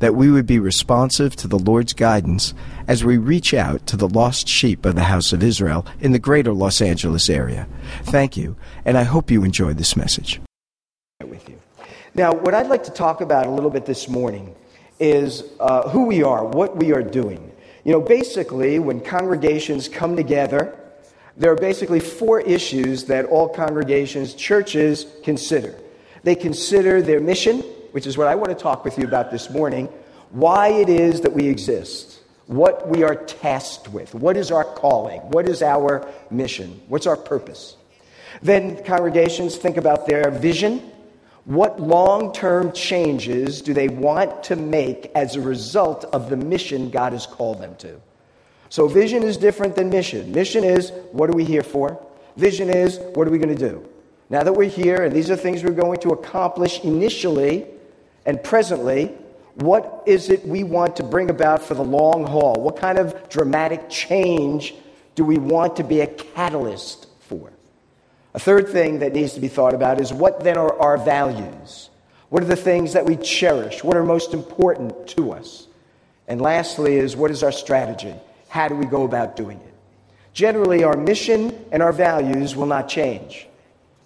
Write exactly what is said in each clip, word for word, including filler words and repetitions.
that we would be responsive to the Lord's guidance as we reach out to the lost sheep of the house of Israel in the greater Los Angeles area. Thank you, and I hope you enjoyed this message. With you. Now, what I'd like to talk about a little bit this morning is uh, who we are, what we are doing. You know, basically, when congregations come together, there are basically four issues that all congregations, churches, consider. They consider their mission, which is what I want to talk with you about this morning, why it is that we exist, what we are tasked with, what is our calling, what is our mission, what's our purpose. Then congregations think about their vision. What long-term changes do they want to make as a result of the mission God has called them to? So vision is different than mission. Mission is, what are we here for? Vision is, what are we going to do? Now that we're here, and these are things we're going to accomplish initially and presently, what is it we want to bring about for the long haul? What kind of dramatic change do we want to be a catalyst for? A third thing that needs to be thought about is, what then are our values? What are the things that we cherish? What are most important to us? And lastly is, what is our strategy? How do we go about doing it? Generally, our mission and our values will not change.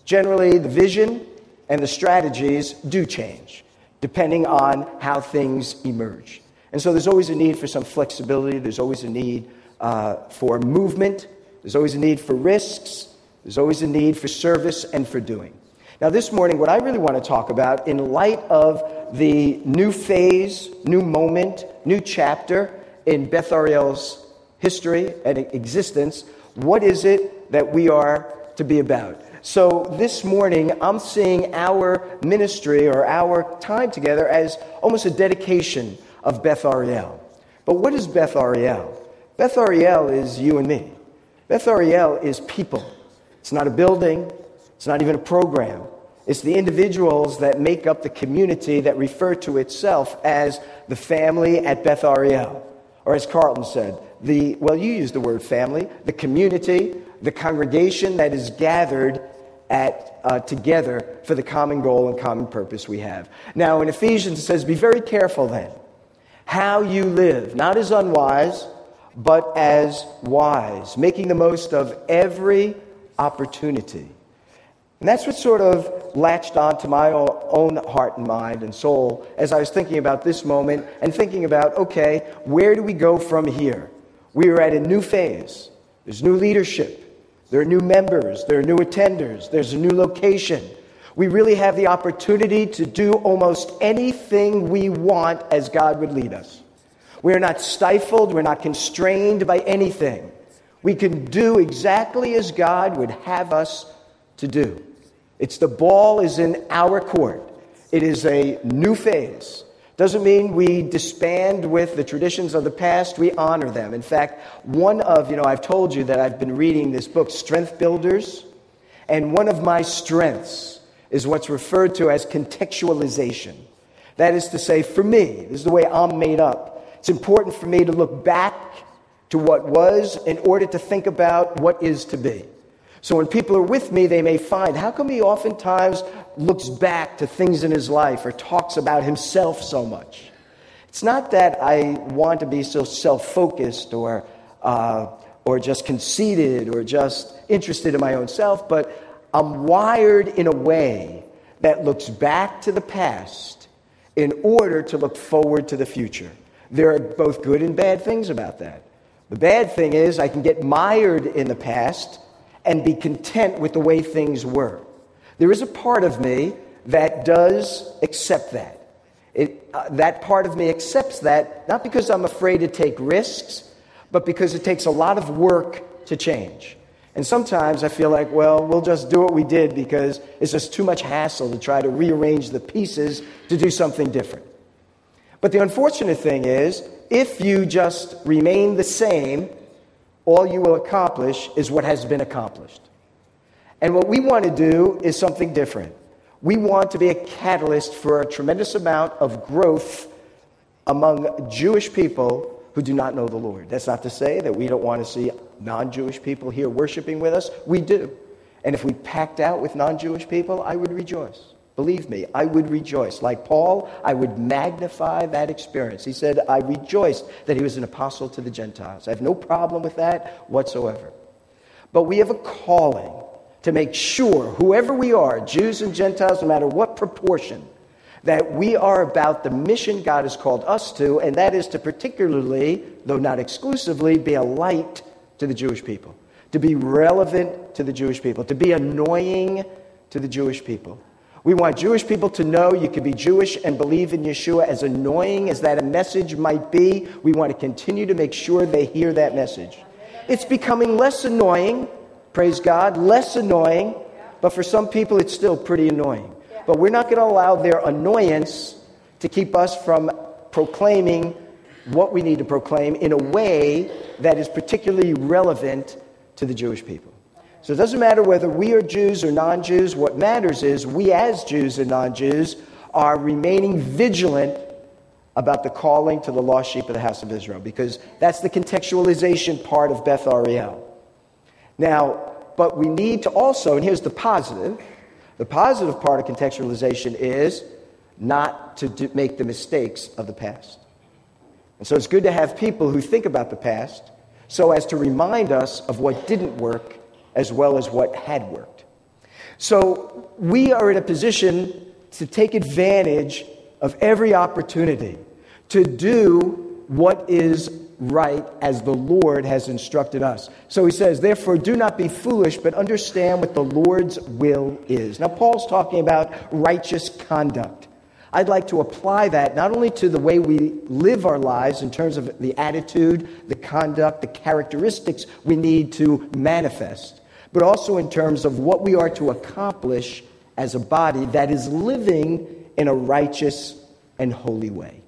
Generally, the vision and the strategies do change, depending on how things emerge. And so there's always a need for some flexibility. There's always a need uh, for movement. There's always a need for risks. There's always a need for service and for doing. Now this morning, what I really want to talk about, in light of the new phase, new moment, new chapter in Beth Ariel's history and existence, what is it that we are to be about? So this morning, I'm seeing our ministry or our time together as almost a dedication of Beth Ariel. But what is Beth Ariel? Beth Ariel is you and me. Beth Ariel is people. It's not a building. It's not even a program. It's the individuals that make up the community that refer to itself as the family at Beth Ariel. Or as Carlton said, the, well, you used the word family, the community, the congregation that is gathered at uh, together for the common goal and common purpose we have. Now, in Ephesians, it says, be very careful then how you live, not as unwise, but as wise, making the most of every opportunity. And that's what sort of latched on to my own heart and mind and soul as I was thinking about this moment and thinking about, okay, where do we go from here? We are at a new phase. There's new leadership. There are new members. There are new attenders. There's a new location. We really have the opportunity to do almost anything we want as God would lead us. We are not stifled. We're not constrained by anything. We can do exactly as God would have us to do. It's the ball is in our court. It is a new phase. Doesn't mean we disband with the traditions of the past. We honor them. In fact, one of, you know, I've told you that I've been reading this book, Strength Builders, and one of my strengths is what's referred to as contextualization. That is to say, for me, this is the way I'm made up. It's important for me to look back to what was in order to think about what is to be. So when people are with me, they may find, how come he oftentimes looks back to things in his life or talks about himself so much? It's not that I want to be so self-focused or uh, or just conceited or just interested in my own self, but I'm wired in a way that looks back to the past in order to look forward to the future. There are both good and bad things about that. The bad thing is I can get mired in the past and be content with the way things were. There is a part of me that does accept that. It, uh, that part of me accepts that, not because I'm afraid to take risks, but because it takes a lot of work to change. And sometimes I feel like, well, we'll just do what we did because it's just too much hassle to try to rearrange the pieces to do something different. But the unfortunate thing is, if you just remain the same, all you will accomplish is what has been accomplished. And what we want to do is something different. We want to be a catalyst for a tremendous amount of growth among Jewish people who do not know the Lord. That's not to say that we don't want to see non-Jewish people here worshiping with us. We do. And if we packed out with non-Jewish people, I would rejoice. Believe me, I would rejoice. Like Paul, I would magnify that experience. He said, I rejoiced that he was an apostle to the Gentiles. I have no problem with that whatsoever. But we have a calling to make sure, whoever we are, Jews and Gentiles, no matter what proportion, that we are about the mission God has called us to, and that is to particularly, though not exclusively, be a light to the Jewish people, to be relevant to the Jewish people, to be annoying to the Jewish people. We want Jewish people to know you can be Jewish and believe in Yeshua. As annoying as that a message might be, we want to continue to make sure they hear that message. It's becoming less annoying. Praise God, less annoying, but for some people it's still pretty annoying. But we're not going to allow their annoyance to keep us from proclaiming what we need to proclaim in a way that is particularly relevant to the Jewish people. So it doesn't matter whether we are Jews or non-Jews. What matters is we as Jews and non-Jews are remaining vigilant about the calling to the lost sheep of the house of Israel, because that's the contextualization part of Beth Ariel. Now, but we need to also, and here's the positive, the positive part of contextualization is not to do, make the mistakes of the past. And so it's good to have people who think about the past so as to remind us of what didn't work as well as what had worked. So we are in a position to take advantage of every opportunity to do what is right as the Lord has instructed us. So he says, therefore, do not be foolish, but understand what the Lord's will is. Now, Paul's talking about righteous conduct. I'd like to apply that not only to the way we live our lives in terms of the attitude, the conduct, the characteristics we need to manifest, but also in terms of what we are to accomplish as a body that is living in a righteous and holy way.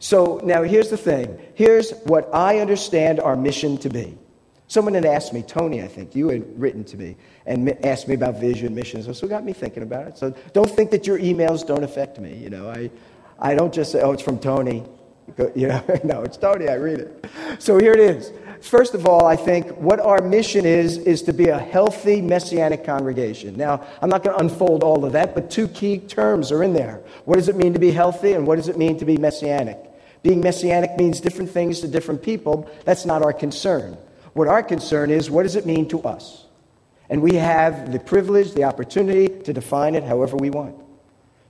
So now here's the thing. Here's what I understand our mission to be. Someone had asked me, Tony, I think, you had written to me and asked me about vision missions. So it got me thinking about it. So don't think that your emails don't affect me. You know, I, I don't just say, oh, it's from Tony. You know, no, it's Tony. I read it. So here it is. First of all, I think what our mission is, is to be a healthy Messianic congregation. Now, I'm not going to unfold all of that, but two key terms are in there. What does it mean to be healthy, and what does it mean to be Messianic? Being Messianic means different things to different people. That's not our concern. What our concern is, what does it mean to us? And we have the privilege, the opportunity to define it however we want,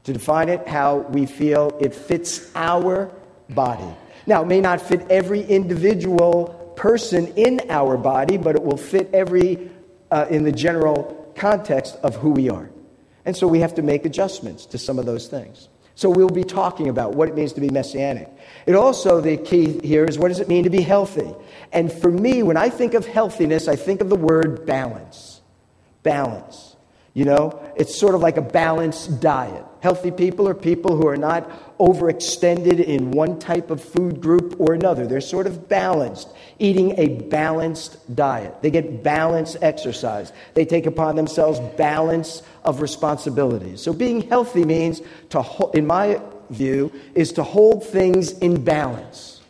to define it how we feel it fits our body. Now, it may not fit every individual person in our body, but it will fit every uh, in the general context of who we are. And so we have to make adjustments to some of those things. So we'll be talking about what it means to be Messianic. It also, the key here is, what does it mean to be healthy? And for me, when I think of healthiness, I think of the word balance. Balance. You know, it's sort of like a balanced diet. Healthy people are people who are not overextended in one type of food group or another. They're sort of balanced, eating a balanced diet. They get balanced exercise. They take upon themselves balance of responsibilities. So being healthy means, to, in my view, is to hold things in balance.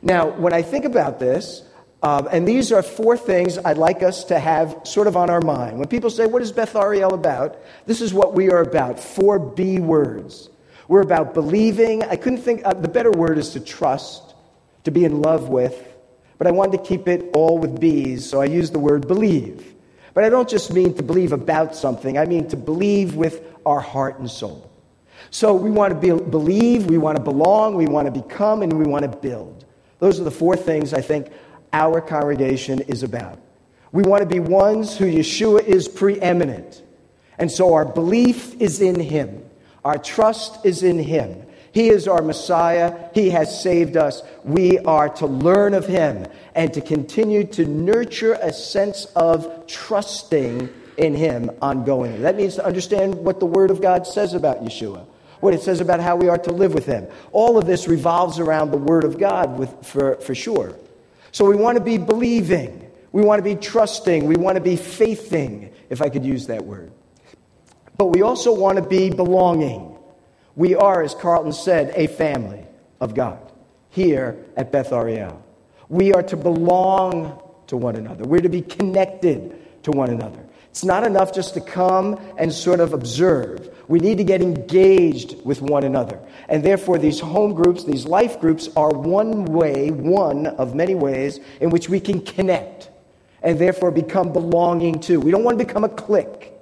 Now, when I think about this, Um, and these are four things I'd like us to have sort of on our mind. When people say, what is Beth Ariel about? This is what we are about. Four B words. We're about believing. I couldn't think, uh, the better word is to trust, to be in love with. But I wanted to keep it all with B's, so I used the word believe. But I don't just mean to believe about something. I mean to believe with our heart and soul. So we want to be, believe, we want to belong, we want to become, and we want to build. Those are the four things I think our congregation is about. We want to be ones who Yeshua is preeminent. And so our belief is in him. Our trust is in him. He is our Messiah. He has saved us. We are to learn of him and to continue to nurture a sense of trusting in him ongoingly. That means to understand what the Word of God says about Yeshua, what it says about how we are to live with him. All of this revolves around the Word of God with, for, for sure. So we want to be believing. We want to be trusting. We want to be faithing, if I could use that word. But we also want to be belonging. We are, as Carlton said, a family of God here at Beth Ariel. We are to belong to one another. We're to be connected to one another. It's not enough just to come and sort of observe. We need to get engaged with one another. And therefore, these home groups, these life groups are one way, one of many ways in which we can connect and therefore become belonging to. We don't want to become a clique.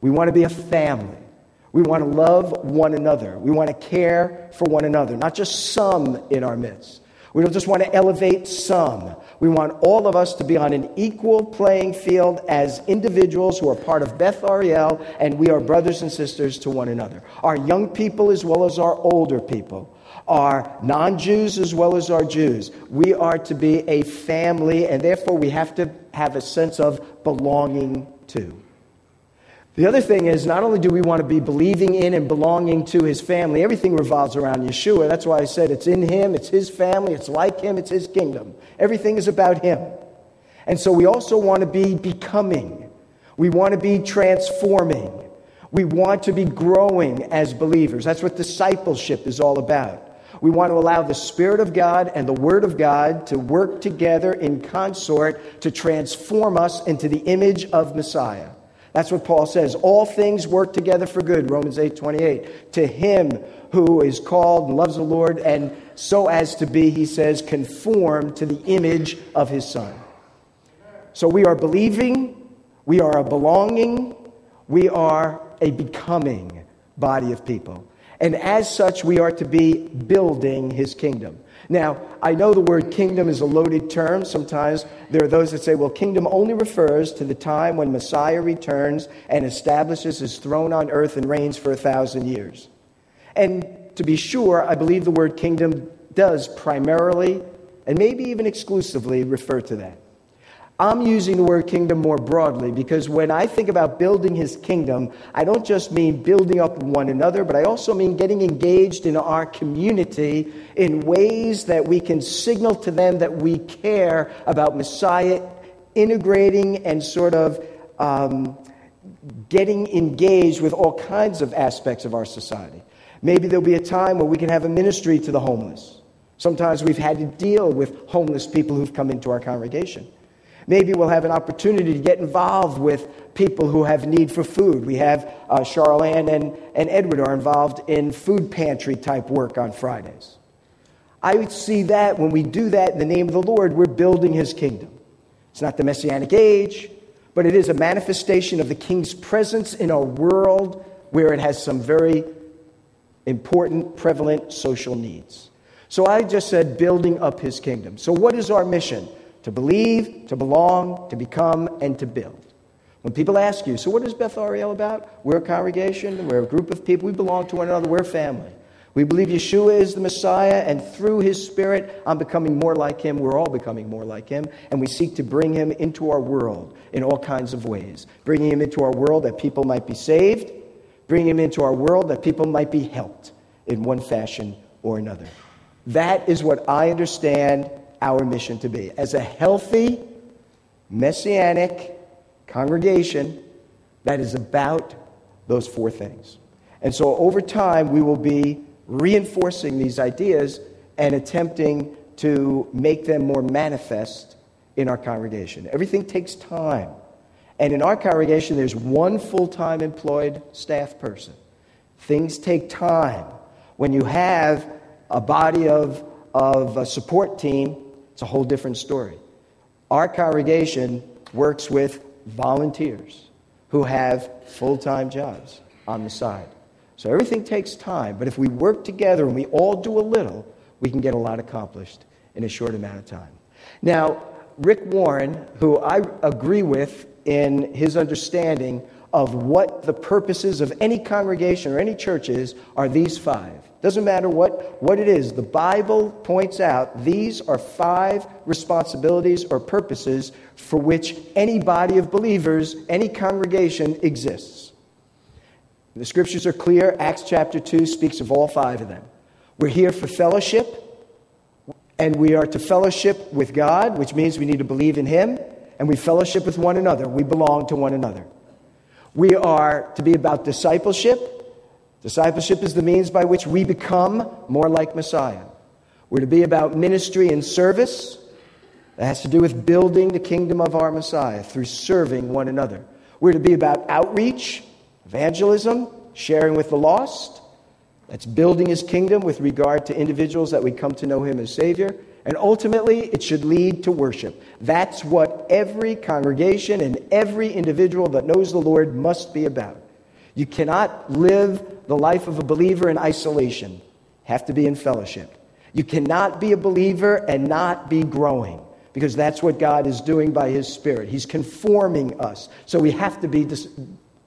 We want to be a family. We want to love one another. We want to care for one another, not just some in our midst. We don't just want to elevate some. We want all of us to be on an equal playing field as individuals who are part of Beth Ariel, and we are brothers and sisters to one another. Our young people as well as our older people, our non-Jews as well as our Jews. We are to be a family, and therefore we have to have a sense of belonging to. The other thing is, not only do we want to be believing in and belonging to his family, everything revolves around Yeshua. That's why I said it's in him, it's his family, it's like him, it's his kingdom. Everything is about him. And so we also want to be becoming. We want to be transforming. We want to be growing as believers. That's what discipleship is all about. We want to allow the Spirit of God and the Word of God to work together in consort to transform us into the image of Messiah. That's what Paul says. All things work together for good, Romans eight twenty-eight. To him who is called and loves the Lord, and so as to be, he says, conformed to the image of his Son. So we are believing, we are a belonging, we are a becoming body of people. And as such, we are to be building his kingdom. Now, I know the word kingdom is a loaded term. Sometimes there are those that say, well, kingdom only refers to the time when Messiah returns and establishes his throne on earth and reigns for a thousand years. And to be sure, I believe the word kingdom does primarily and maybe even exclusively refer to that. I'm using the word kingdom more broadly because when I think about building his kingdom, I don't just mean building up one another, but I also mean getting engaged in our community in ways that we can signal to them that we care about Messiah, integrating and sort of um, getting engaged with all kinds of aspects of our society. Maybe there'll be a time where we can have a ministry to the homeless. Sometimes we've had to deal with homeless people who've come into our congregation. Maybe we'll have an opportunity to get involved with people who have need for food. We have uh, Charlene and, and Edward are involved in food pantry type work on Fridays. I would see that when we do that in the name of the Lord, we're building his kingdom. It's not the Messianic age, but it is a manifestation of the King's presence in our world where it has some very important, prevalent social needs. So I just said building up his kingdom. So what is our mission? To believe, to belong, to become, and to build. When people ask you, so what is Beth Ariel about? We're a congregation, we're a group of people, we belong to one another, we're family. We believe Yeshua is the Messiah, and through his Spirit, I'm becoming more like him, we're all becoming more like him, and we seek to bring him into our world in all kinds of ways. Bringing him into our world that people might be saved, bringing him into our world that people might be helped in one fashion or another. That is what I understand our mission to be. As a healthy, messianic congregation that is about those four things. And so over time, we will be reinforcing these ideas and attempting to make them more manifest in our congregation. Everything takes time. And in our congregation, there's one full-time employed staff person. Things take time. When you have a body of, of a support team, it's a whole different story. Our congregation works with volunteers who have full-time jobs on the side. So everything takes time, but if we work together and we all do a little, we can get a lot accomplished in a short amount of time. Now, Rick Warren, who I agree with in his understanding of what the purposes of any congregation or any church is, are these five. Doesn't matter what, what it is. The Bible points out these are five responsibilities or purposes for which any body of believers, any congregation exists. The scriptures are clear. Acts chapter two speaks of all five of them. We're here for fellowship, and we are to fellowship with God, which means we need to believe in Him, and we fellowship with one another. We belong to one another. We are to be about discipleship. Discipleship is the means by which we become more like Messiah. We're to be about ministry and service. That has to do with building the kingdom of our Messiah through serving one another. We're to be about outreach, evangelism, sharing with the lost. That's building His kingdom with regard to individuals that we come to know Him as Savior. And ultimately, it should lead to worship. That's what every congregation and every individual that knows the Lord must be about. You cannot live the life of a believer in isolation. You have to be in fellowship. You cannot be a believer and not be growing, because that's what God is doing by His Spirit. He's conforming us. So we have to be dis-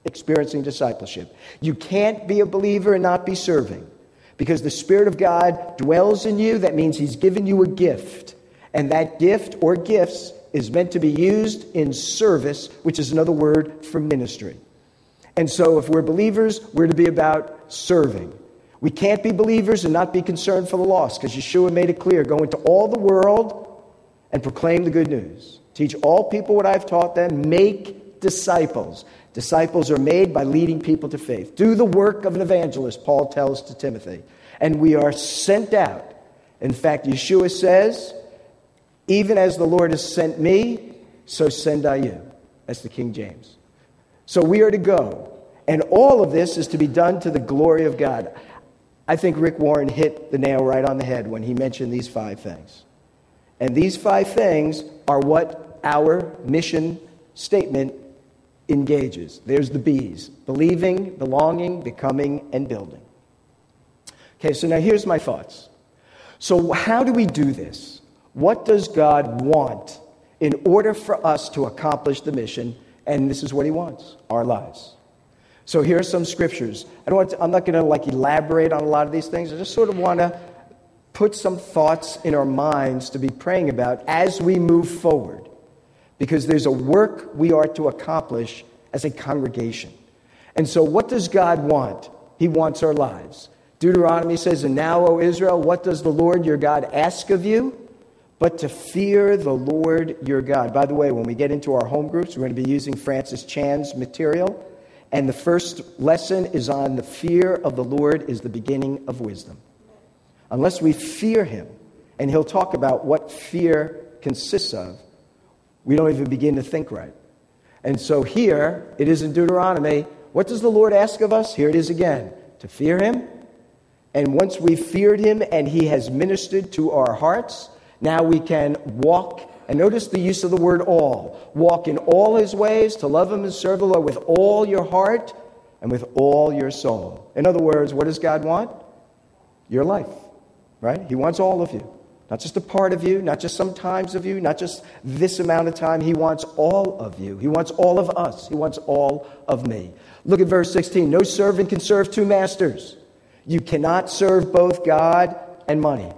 experiencing discipleship. You can't be a believer and not be serving, because the Spirit of God dwells in you. That means He's given you a gift. And that gift or gifts is meant to be used in service, which is another word for ministry. And so if we're believers, we're to be about serving. We can't be believers and not be concerned for the lost, because Yeshua made it clear, go into all the world and proclaim the good news. Teach all people what I've taught them. Make disciples. Disciples are made by leading people to faith. Do the work of an evangelist, Paul tells to Timothy. And we are sent out. In fact, Yeshua says, even as the Lord has sent me, so send I you. That's the King James. So we are to go. And all of this is to be done to the glory of God. I think Rick Warren hit the nail right on the head when he mentioned these five things. And these five things are what our mission statement engages. There's the B's: believing, belonging, becoming, and building. Okay, so now here's my thoughts. So how do we do this? What does God want in order for us to accomplish the mission? And this is what He wants: our lives. So here are some scriptures. I don't want to, I'm not going to like elaborate on a lot of these things. I just sort of want to put some thoughts in our minds to be praying about as we move forward, because there's a work we are to accomplish as a congregation. And so what does God want? He wants our lives. Deuteronomy says, "And now, O Israel, what does the Lord your God ask of you? But to fear the Lord your God." By the way, when we get into our home groups, we're going to be using Francis Chan's material. And the first lesson is on the fear of the Lord is the beginning of wisdom. Unless we fear Him, and he'll talk about what fear consists of, we don't even begin to think right. And so here, it is in Deuteronomy, what does the Lord ask of us? Here it is again, to fear Him. And once we've feared Him and He has ministered to our hearts, now we can walk, and notice the use of the word all. Walk in all His ways, to love Him and serve the Lord with all your heart and with all your soul. In other words, what does God want? Your life, right? He wants all of you. Not just a part of you, not just some times of you, not just this amount of time. He wants all of you. He wants all of us. He wants all of me. Look at verse sixteen. No servant can serve two masters. You cannot serve both God and money.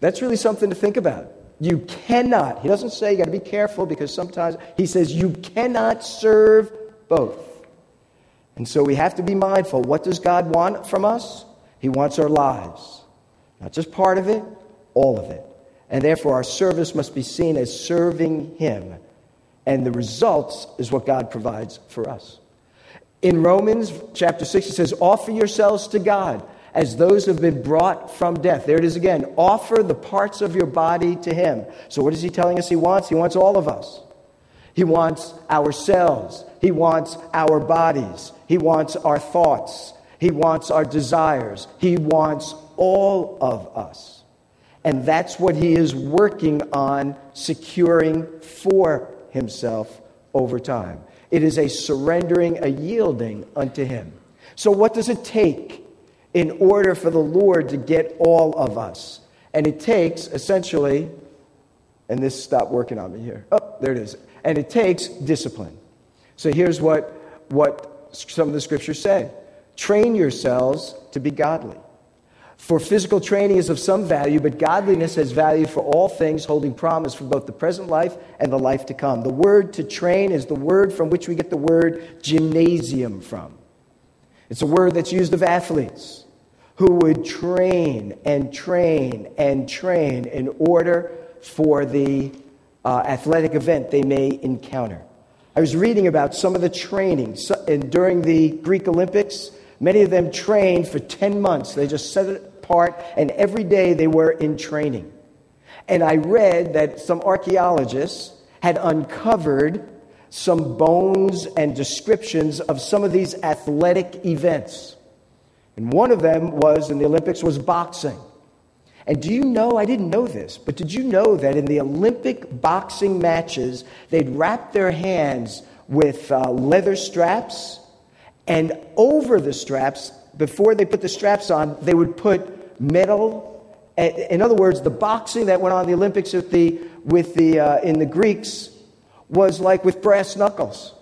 That's really something to think about. You cannot. He doesn't say you got to be careful, because sometimes He says you cannot serve both. And so we have to be mindful. What does God want from us? He wants our lives. Not just part of it, all of it. And therefore our service must be seen as serving Him. And the results is what God provides for us. In Romans chapter six, it says, offer yourselves to God as those who have been brought from death. There it is again. Offer the parts of your body to Him. So what is He telling us He wants? He wants all of us. He wants ourselves. He wants our bodies. He wants our thoughts. He wants our desires. He wants all of us. And that's what He is working on securing for Himself over time. It is a surrendering, a yielding unto Him. So what does it take in order for the Lord to get all of us? And it takes, essentially, and this stopped working on me here. Oh, there it is. And it takes discipline. So here's what, what some of the scriptures say. Train yourselves to be godly. For physical training is of some value, but godliness has value for all things, holding promise for both the present life and the life to come. The word to train is the word from which we get the word gymnasium from. It's a word that's used of athletes who would train and train and train in order for the uh, athletic event they may encounter. I was reading about some of the training so, and during the Greek Olympics. Many of them trained for ten months. They just set it apart, and every day they were in training. And I read that some archaeologists had uncovered some bones and descriptions of some of these athletic events. And one of them was, in the Olympics, was boxing. And do you know, I didn't know this, but did you know that in the Olympic boxing matches, they'd wrap their hands with uh, leather straps. And over the straps, before they put the straps on, they would put metal. In other words, the boxing that went on in the Olympics with the with the uh, in the Greeks was like with brass knuckles.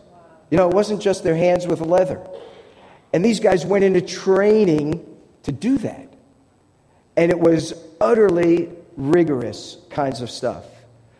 You know, it wasn't just their hands with leather. And these guys went into training to do that. And it was utterly rigorous kinds of stuff.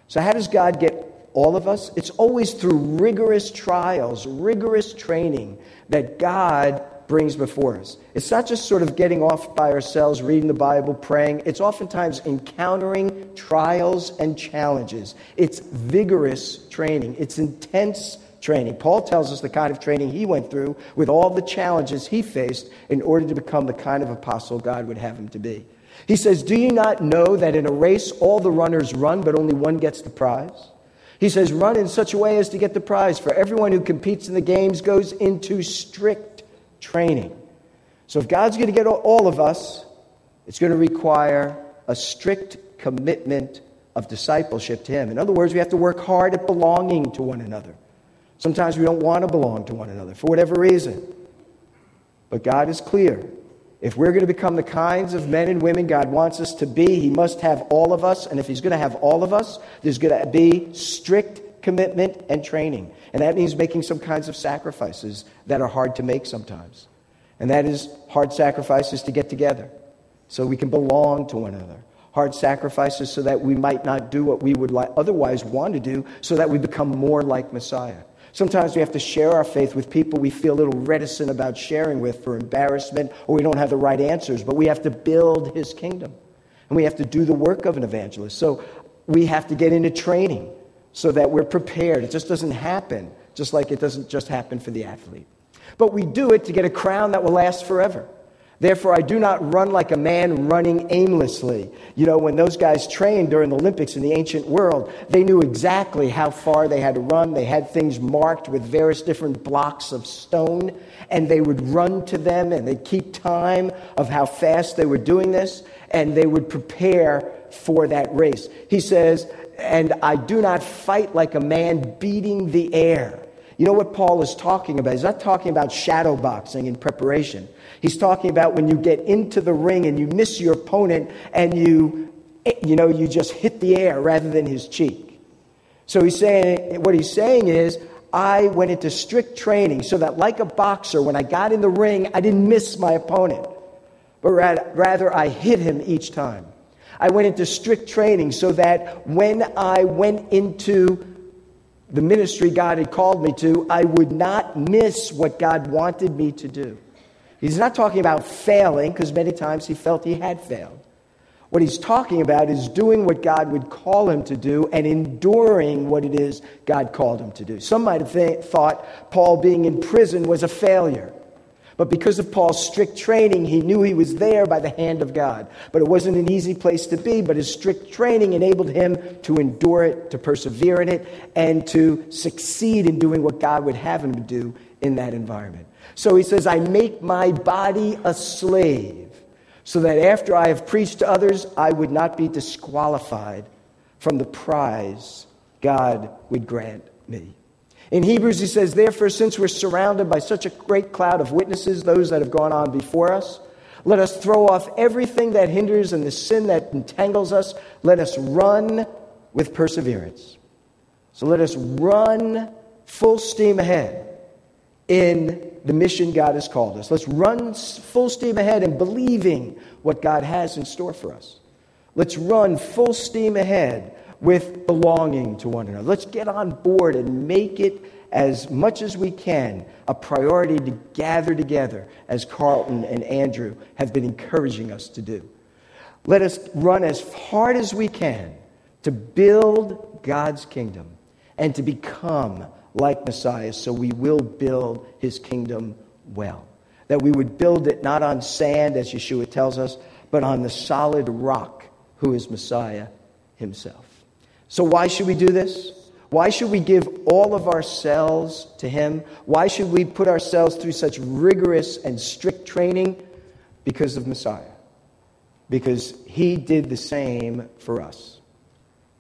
So how does God get all of us? It's always through rigorous trials, rigorous training that God brings before us. It's not just sort of getting off by ourselves, reading the Bible, praying. It's oftentimes encountering trials and challenges. It's vigorous training. It's intense training. Paul tells us the kind of training he went through with all the challenges he faced in order to become the kind of apostle God would have him to be. He says, "Do you not know that in a race all the runners run, but only one gets the prize?" He says, run in such a way as to get the prize, for everyone who competes in the games goes into strict training. So if God's going to get all of us, it's going to require a strict commitment of discipleship to him. In other words, we have to work hard at belonging to one another. Sometimes we don't want to belong to one another for whatever reason. But God is clear. If we're going to become the kinds of men and women God wants us to be, he must have all of us. And if he's going to have all of us, there's going to be strict commitment and training. And that means making some kinds of sacrifices that are hard to make sometimes. And that is hard sacrifices to get together so we can belong to one another. Hard sacrifices so that we might not do what we would li- otherwise want to do, so that we become more like Messiah. Sometimes we have to share our faith with people we feel a little reticent about sharing with for embarrassment, or we don't have the right answers, but we have to build his kingdom. And we have to do the work of an evangelist. So we have to get into training so that we're prepared. It just doesn't happen, just like it doesn't just happen for the athlete. But we do it to get a crown that will last forever. Therefore, I do not run like a man running aimlessly. You know, when those guys trained during the Olympics in the ancient world, they knew exactly how far they had to run. They had things marked with various different blocks of stone, and they would run to them, and they'd keep time of how fast they were doing this, and they would prepare for that race. He says, and I do not fight like a man beating the air. You know what Paul is talking about? He's not talking about shadow boxing in preparation. He's talking about when you get into the ring and you miss your opponent and you, you know, you just hit the air rather than his cheek. So he's saying, what he's saying is, I went into strict training so that like a boxer, when I got in the ring, I didn't miss my opponent, but rather I hit him each time. I went into strict training so that when I went into the ministry God had called me to, I would not miss what God wanted me to do. He's not talking about failing, because many times he felt he had failed. What he's talking about is doing what God would call him to do and enduring what it is God called him to do. Some might have th- thought Paul being in prison was a failure. But because of Paul's strict training, he knew he was there by the hand of God. But it wasn't an easy place to be, but his strict training enabled him to endure it, to persevere in it, and to succeed in doing what God would have him to do in that environment. So he says, I make my body a slave, so that after I have preached to others, I would not be disqualified from the prize God would grant me. In Hebrews, he says, therefore, since we're surrounded by such a great cloud of witnesses, those that have gone on before us, let us throw off everything that hinders and the sin that entangles us. Let us run with perseverance. So let us run full steam ahead in the mission God has called us. Let's run full steam ahead in believing what God has in store for us. Let's run full steam ahead with belonging to one another. Let's get on board and make it, as much as we can, a priority to gather together, as Carlton and Andrew have been encouraging us to do. Let us run as hard as we can to build God's kingdom and to become like Messiah, so we will build his kingdom well. That we would build it not on sand, as Yeshua tells us, but on the solid rock, who is Messiah himself. So why should we do this? Why should we give all of ourselves to him? Why should we put ourselves through such rigorous and strict training? Because of Messiah. Because he did the same for us.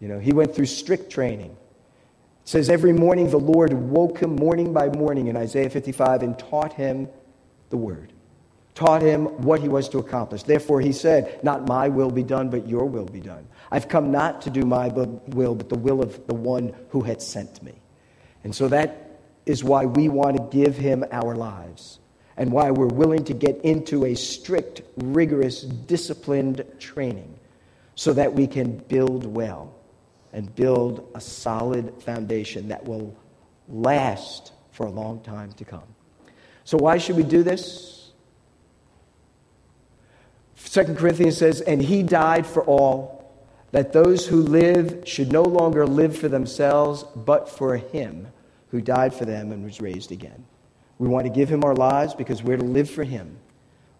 You know, he went through strict training. It says every morning the Lord woke him morning by morning in Isaiah fifty-five and taught him the word. Taught him what he was to accomplish. Therefore he said, not my will be done, but your will be done. I've come not to do my will, but the will of the one who had sent me. And so that is why we want to give him our lives, and why we're willing to get into a strict, rigorous, disciplined training, so that we can build well and build a solid foundation that will last for a long time to come. So why should we do this? Second Corinthians says, and he died for all, that those who live should no longer live for themselves, but for him who died for them and was raised again. We want to give him our lives because we're to live for him.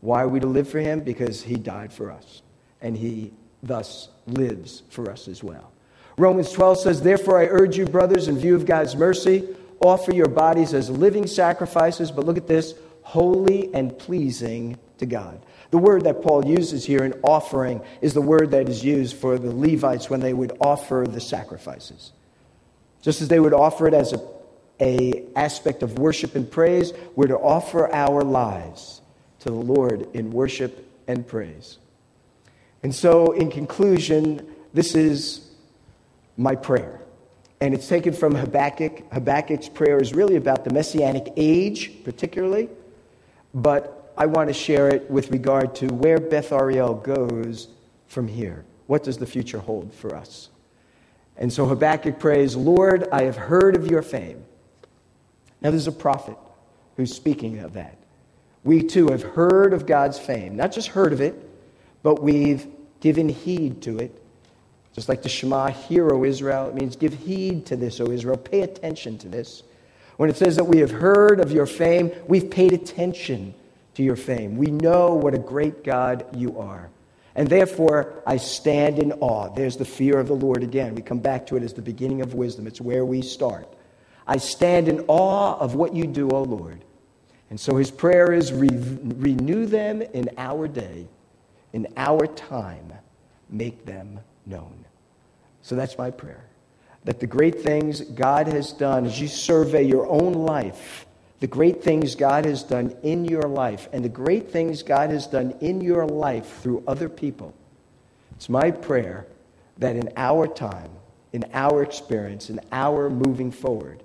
Why are we to live for him? Because he died for us, and he thus lives for us as well. Romans twelve says, therefore I urge you, brothers, in view of God's mercy, offer your bodies as living sacrifices, but look at this, holy and pleasing to God. The word that Paul uses here in offering is the word that is used for the Levites when they would offer the sacrifices. Just as they would offer it as a, a aspect of worship and praise, we're to offer our lives to the Lord in worship and praise. And so, in conclusion, this is my prayer. And it's taken from Habakkuk. Habakkuk's prayer is really about the Messianic age, particularly, but I want to share it with regard to where Beth Ariel goes from here. What does the future hold for us? And so Habakkuk prays, Lord, I have heard of your fame. Now there's a prophet who's speaking of that. We too have heard of God's fame. Not just heard of it, but we've given heed to it. Just like the Shema, hear, O Israel, it means give heed to this, O Israel. Pay attention to this. When it says that we have heard of your fame, we've paid attention to your fame. We know what a great God you are. And therefore, I stand in awe. There's the fear of the Lord again. We come back to it as the beginning of wisdom. It's where we start. I stand in awe of what you do, O Lord. And so his prayer is re- renew them in our day, in our time, make them known. So that's my prayer. That the great things God has done, as you survey your own life, the great things God has done in your life, and the great things God has done in your life through other people. It's my prayer that in our time, in our experience, in our moving forward,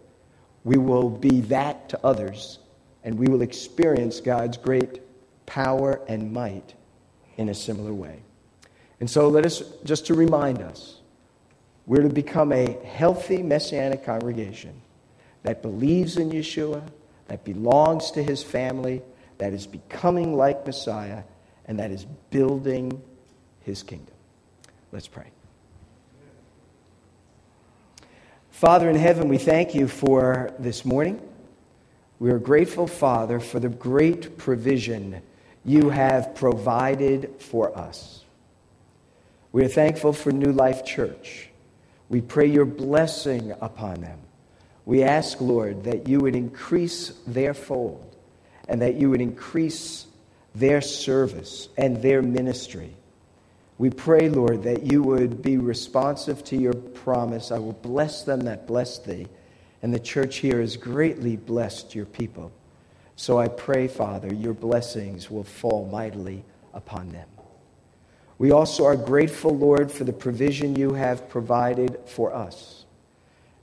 we will be that to others, and we will experience God's great power and might in a similar way. And so let us, just to remind us, we're to become a healthy Messianic congregation that believes in Yeshua, that belongs to his family, that is becoming like Messiah, and that is building his kingdom. Let's pray. Father in heaven, we thank you for this morning. We are grateful, Father, for the great provision you have provided for us. We are thankful for New Life Church. We pray your blessing upon them. We ask, Lord, that you would increase their fold, and that you would increase their service and their ministry. We pray, Lord, that you would be responsive to your promise. I will bless them that bless thee. And the church here has greatly blessed your people. So I pray, Father, your blessings will fall mightily upon them. We also are grateful, Lord, for the provision you have provided for us.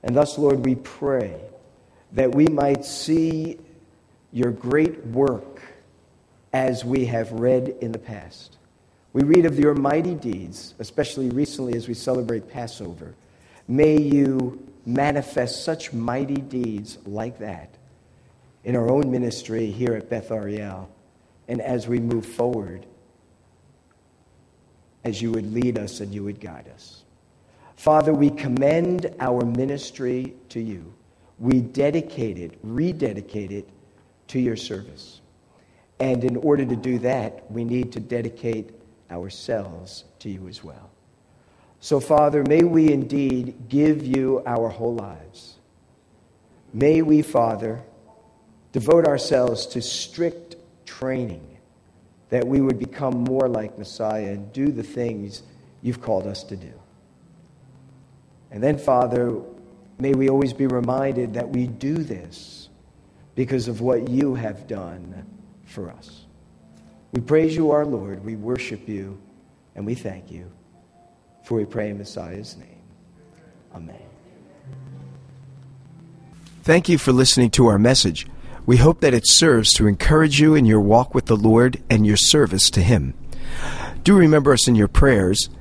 And thus, Lord, we pray that we might see your great work as we have read in the past. We read of your mighty deeds, especially recently as we celebrate Passover. May you manifest such mighty deeds like that in our own ministry here at Beth Ariel, and as we move forward, as you would lead us and you would guide us. Father, we commend our ministry to you. We dedicate it, rededicate it to your service. And in order to do that, we need to dedicate ourselves to you as well. So, Father, may we indeed give you our whole lives. May we, Father, devote ourselves to strict training that we would become more like Messiah and do the things you've called us to do. And then, Father, may we always be reminded that we do this because of what you have done for us. We praise you, our Lord. We worship you, and we thank you. For we pray in Messiah's name. Amen. Thank you for listening to our message. We hope that it serves to encourage you in your walk with the Lord and your service to Him. Do remember us in your prayers,